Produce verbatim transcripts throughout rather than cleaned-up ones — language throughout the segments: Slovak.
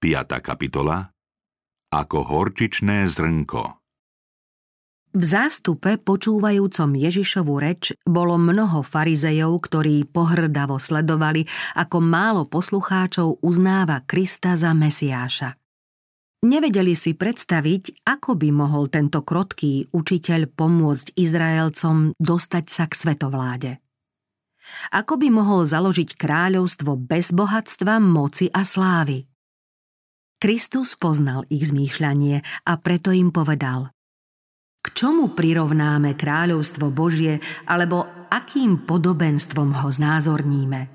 piata kapitola Ako horčičné zrnko. V zástupe počúvajúcom Ježišovu reč bolo mnoho farizejov, ktorí pohrdavo sledovali, ako málo poslucháčov uznáva Krista za Mesiáša. Nevedeli si predstaviť, ako by mohol tento krotký učiteľ pomôcť Izraelcom dostať sa k svetovláde. Ako by mohol založiť kráľovstvo bez bohatstva, moci a slávy. Kristus poznal ich zmýšľanie a preto im povedal – k čomu prirovnáme kráľovstvo Božie, alebo akým podobenstvom ho znázorníme?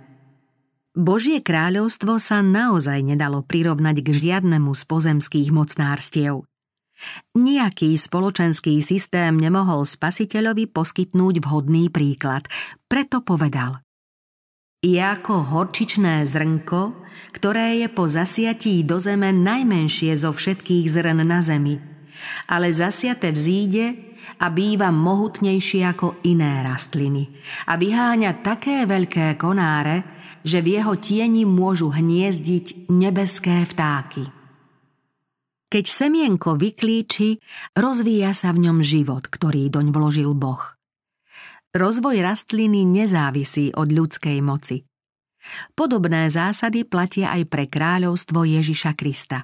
Božie kráľovstvo sa naozaj nedalo prirovnať k žiadnemu z pozemských mocnárstiev. Nijaký spoločenský systém nemohol spasiteľovi poskytnúť vhodný príklad, preto povedal: je ako horčičné zrnko, ktoré je po zasiatí do zeme najmenšie zo všetkých zrn na zemi, ale zasiate vzíde a býva mohutnejšie ako iné rastliny a vyháňa také veľké konáre, že v jeho tieni môžu hniezdiť nebeské vtáky. Keď semienko vyklíči, rozvíja sa v ňom život, ktorý doň vložil Boh. Rozvoj rastliny nezávisí od ľudskej moci. Podobné zásady platia aj pre kráľovstvo Ježiša Krista.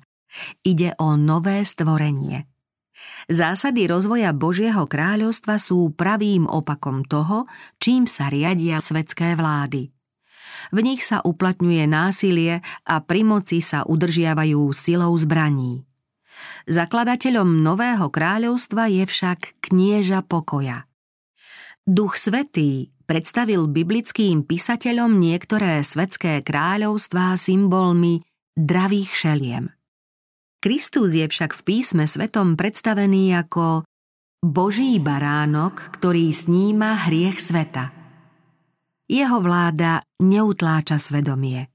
Ide o nové stvorenie. Zásady rozvoja Božieho kráľovstva sú pravým opakom toho, čím sa riadia svetské vlády. V nich sa uplatňuje násilie a pri moci sa udržiavajú silou zbraní. Zakladateľom nového kráľovstva je však knieža pokoja. Duch Svätý predstavil biblickým písateľom niektoré svetské kráľovstvá symbolmi dravých šeliem. Kristus je však v písme svetom predstavený ako Boží baránok, ktorý sníma hriech sveta. Jeho vláda neutláča svedomie.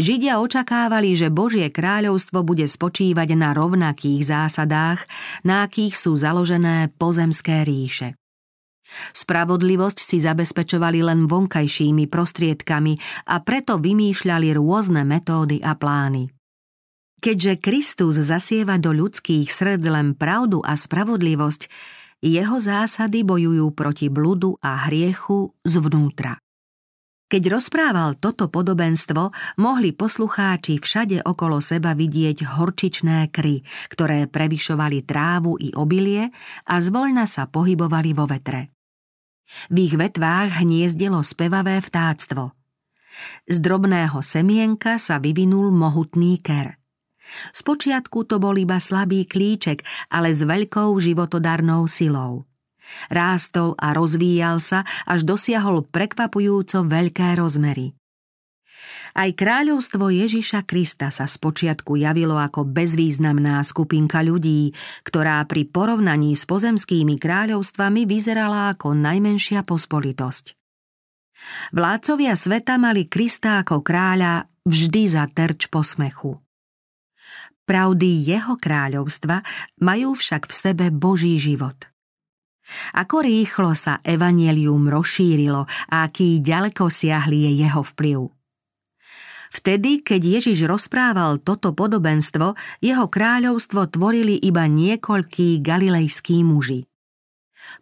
Židia očakávali, že Božie kráľovstvo bude spočívať na rovnakých zásadách, na akých sú založené pozemské ríše. Spravodlivosť si zabezpečovali len vonkajšími prostriedkami a preto vymýšľali rôzne metódy a plány. Keďže Kristus zasieva do ľudských sŕdc len pravdu a spravodlivosť, jeho zásady bojujú proti bludu a hriechu zvnútra. Keď rozprával toto podobenstvo, mohli poslucháči všade okolo seba vidieť horčičné kry, ktoré prevyšovali trávu i obilie a zvoľna sa pohybovali vo vetre. V ich vetvách hniezdilo spevavé vtáctvo. Z drobného semienka sa vyvinul mohutný ker. Spočiatku to bol iba slabý klíček, ale s veľkou životodarnou silou. Rástol a rozvíjal sa, až dosiahol prekvapujúco veľké rozmery. Aj kráľovstvo Ježiša Krista sa spočiatku javilo ako bezvýznamná skupinka ľudí, ktorá pri porovnaní s pozemskými kráľovstvami vyzerala ako najmenšia pospolitosť. Vládcovia sveta mali Krista ako kráľa vždy za terč posmechu. Pravdy jeho kráľovstva majú však v sebe Boží život. Ako rýchlo sa evanjelium rozšírilo a aký ďaleko siahli je jeho vplyv. Vtedy, keď Ježiš rozprával toto podobenstvo, jeho kráľovstvo tvorili iba niekoľkí galilejskí muži.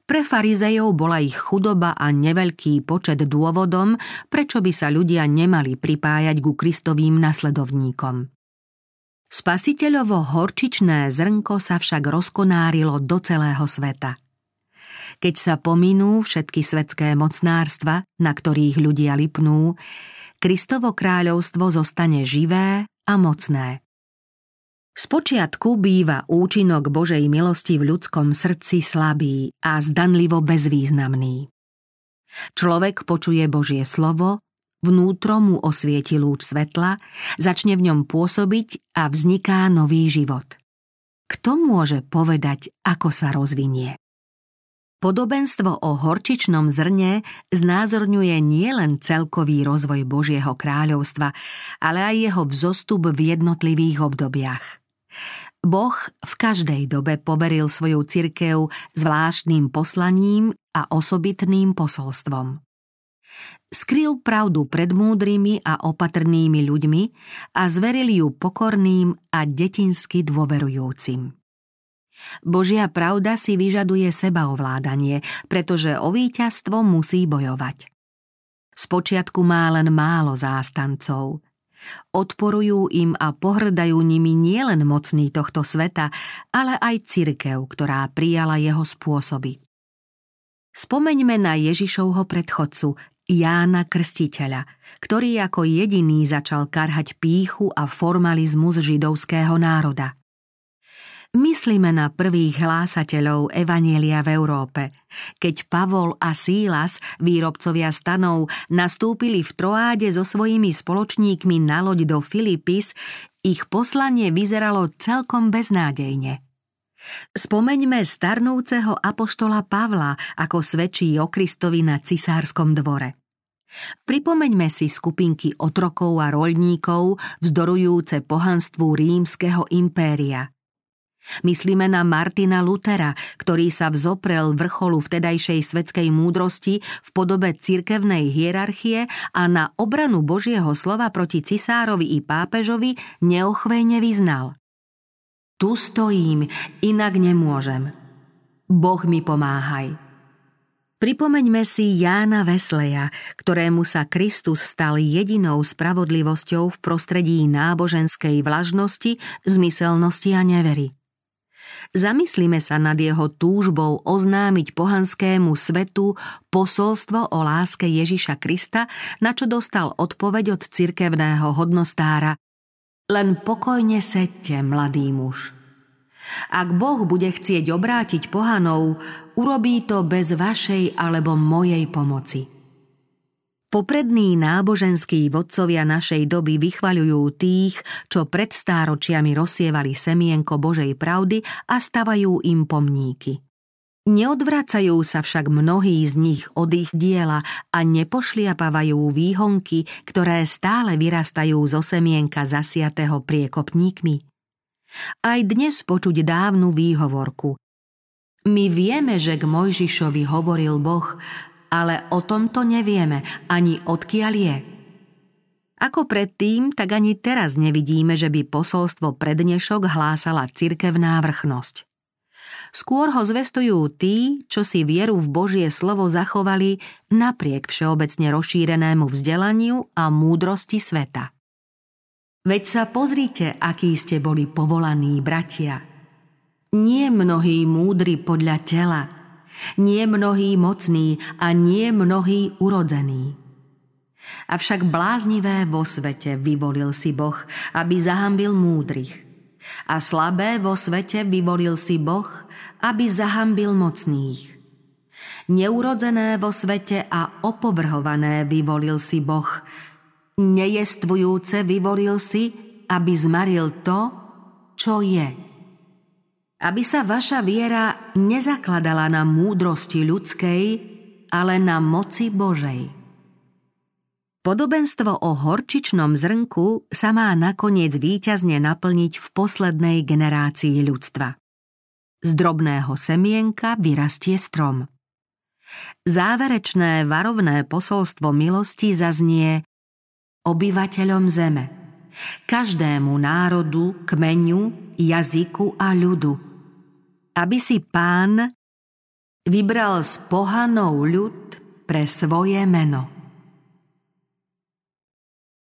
Pre farizejov bola ich chudoba a neveľký počet dôvodom, prečo by sa ľudia nemali pripájať ku Kristovým nasledovníkom. Spasiteľovo horčičné zrnko sa však rozkonárilo do celého sveta. Keď sa pominú všetky svetské mocnárstva, na ktorých ľudia lipnú, Kristovo kráľovstvo zostane živé a mocné. Spočiatku býva účinok Božej milosti v ľudskom srdci slabý a zdanlivo bezvýznamný. Človek počuje Božie slovo, vnútro mu osvieti lúč svetla, začne v ňom pôsobiť a vzniká nový život. Kto môže povedať, ako sa rozvinie? Podobenstvo o horčičnom zrne znázorňuje nielen celkový rozvoj Božieho kráľovstva, ale aj jeho vzostup v jednotlivých obdobiach. Boh v každej dobe poveril svoju cirkev zvláštnym poslaním a osobitným posolstvom. Skryl pravdu pred múdrymi a opatrnými ľuďmi a zveril ju pokorným a detinsky dôverujúcim. Božia pravda si vyžaduje sebaovládanie, pretože o víťazstvo musí bojovať. Spočiatku má len málo zástancov. Odporujú im a pohrdajú nimi nielen mocní tohto sveta, ale aj cirkev, ktorá prijala jeho spôsoby. Spomeňme na Ježišovho predchodcu, Jána Krstiteľa, ktorý ako jediný začal karhať pýchu a formalizmus židovského národa. Myslíme na prvých hlásateľov evanjelia v Európe, keď Pavol a Sílas, výrobcovia stanov, nastúpili v Troáde so svojimi spoločníkmi na loď do Filipis, ich poslanie vyzeralo celkom beznádejne. Spomeňme starnúceho apoštola Pavla, ako svedčí o Kristovi na cisárskom dvore. Pripomeňme si skupinky otrokov a roľníkov, vzdorujúce pohanstvu rímskeho impéria. Myslíme na Martina Lutera, ktorý sa vzoprel vrcholu vtedajšej svetskej múdrosti v podobe cirkevnej hierarchie a na obranu Božieho slova proti cisárovi i pápežovi neochvejne vyznal: Tu stojím, inak nemôžem. Boh mi pomáhaj. Pripomeňme si Jána Vesleja, ktorému sa Kristus stal jedinou spravodlivosťou v prostredí náboženskej vlažnosti, zmyselnosti a nevery. Zamyslíme sa nad jeho túžbou oznámiť pohanskému svetu posolstvo o láske Ježiša Krista, na čo dostal odpoveď od cirkevného hodnostára: Len pokojne sedte, mladý muž. Ak Boh bude chcieť obrátiť pohanov, urobí to bez vašej alebo mojej pomoci. Poprední náboženskí vodcovia našej doby vychvaľujú tých, čo pred stáročiami rozsievali semienko Božej pravdy a stavajú im pomníky. Neodvracajú sa však mnohí z nich od ich diela a nepošliapavajú výhonky, ktoré stále vyrastajú zo semienka zasiatého priekopníkmi. Aj dnes počuť dávnu výhovorku: My vieme, že k Mojžišovi hovoril Boh, ale o tomto nevieme, ani odkiaľ je. Ako predtým, tak ani teraz nevidíme, že by posolstvo prednešok hlásala cirkevná vrchnosť. Skôr ho zvestujú tí, čo si vieru v Božie slovo zachovali napriek všeobecne rozšírenému vzdelaniu a múdrosti sveta. Veď sa pozrite, akí ste boli povolaní, bratia. Nie mnohí múdri podľa tela, nie mnohí mocní a nie mnohí urodzení. Avšak bláznivé vo svete vyvolil si Boh, aby zahambil múdrych. A slabé vo svete vyvolil si Boh, aby zahambil mocných. Neurodzené vo svete a opovrhované vyvolil si Boh. Nejestvujúce vyvolil si, aby zmaril to, čo je. Aby sa vaša viera nezakladala na múdrosti ľudskej, ale na moci Božej. Podobenstvo o horčičnom zrnku sa má nakoniec víťazne naplniť v poslednej generácii ľudstva. Z drobného semienka vyrastie strom. Záverečné varovné posolstvo milosti zaznie obyvateľom zeme, každému národu, kmeňu, jazyku a ľudu, aby si Pán vybral z pohanov ľud pre svoje meno.